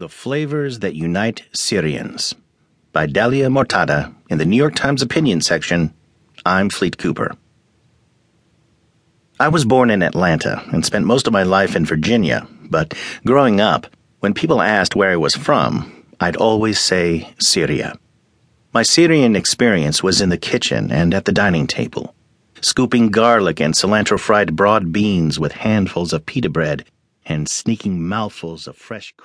The Flavors That Unite Syrians by Dalia Mortada in the New York Times Opinion section. I'm Fleet Cooper. I was born in Atlanta and spent most of my life in Virginia, but growing up, when people asked where I was from, I'd always say Syria. My Syrian experience was in the kitchen and at the dining table, scooping garlic and cilantro-fried broad beans with handfuls of pita bread and sneaking mouthfuls of fresh cream.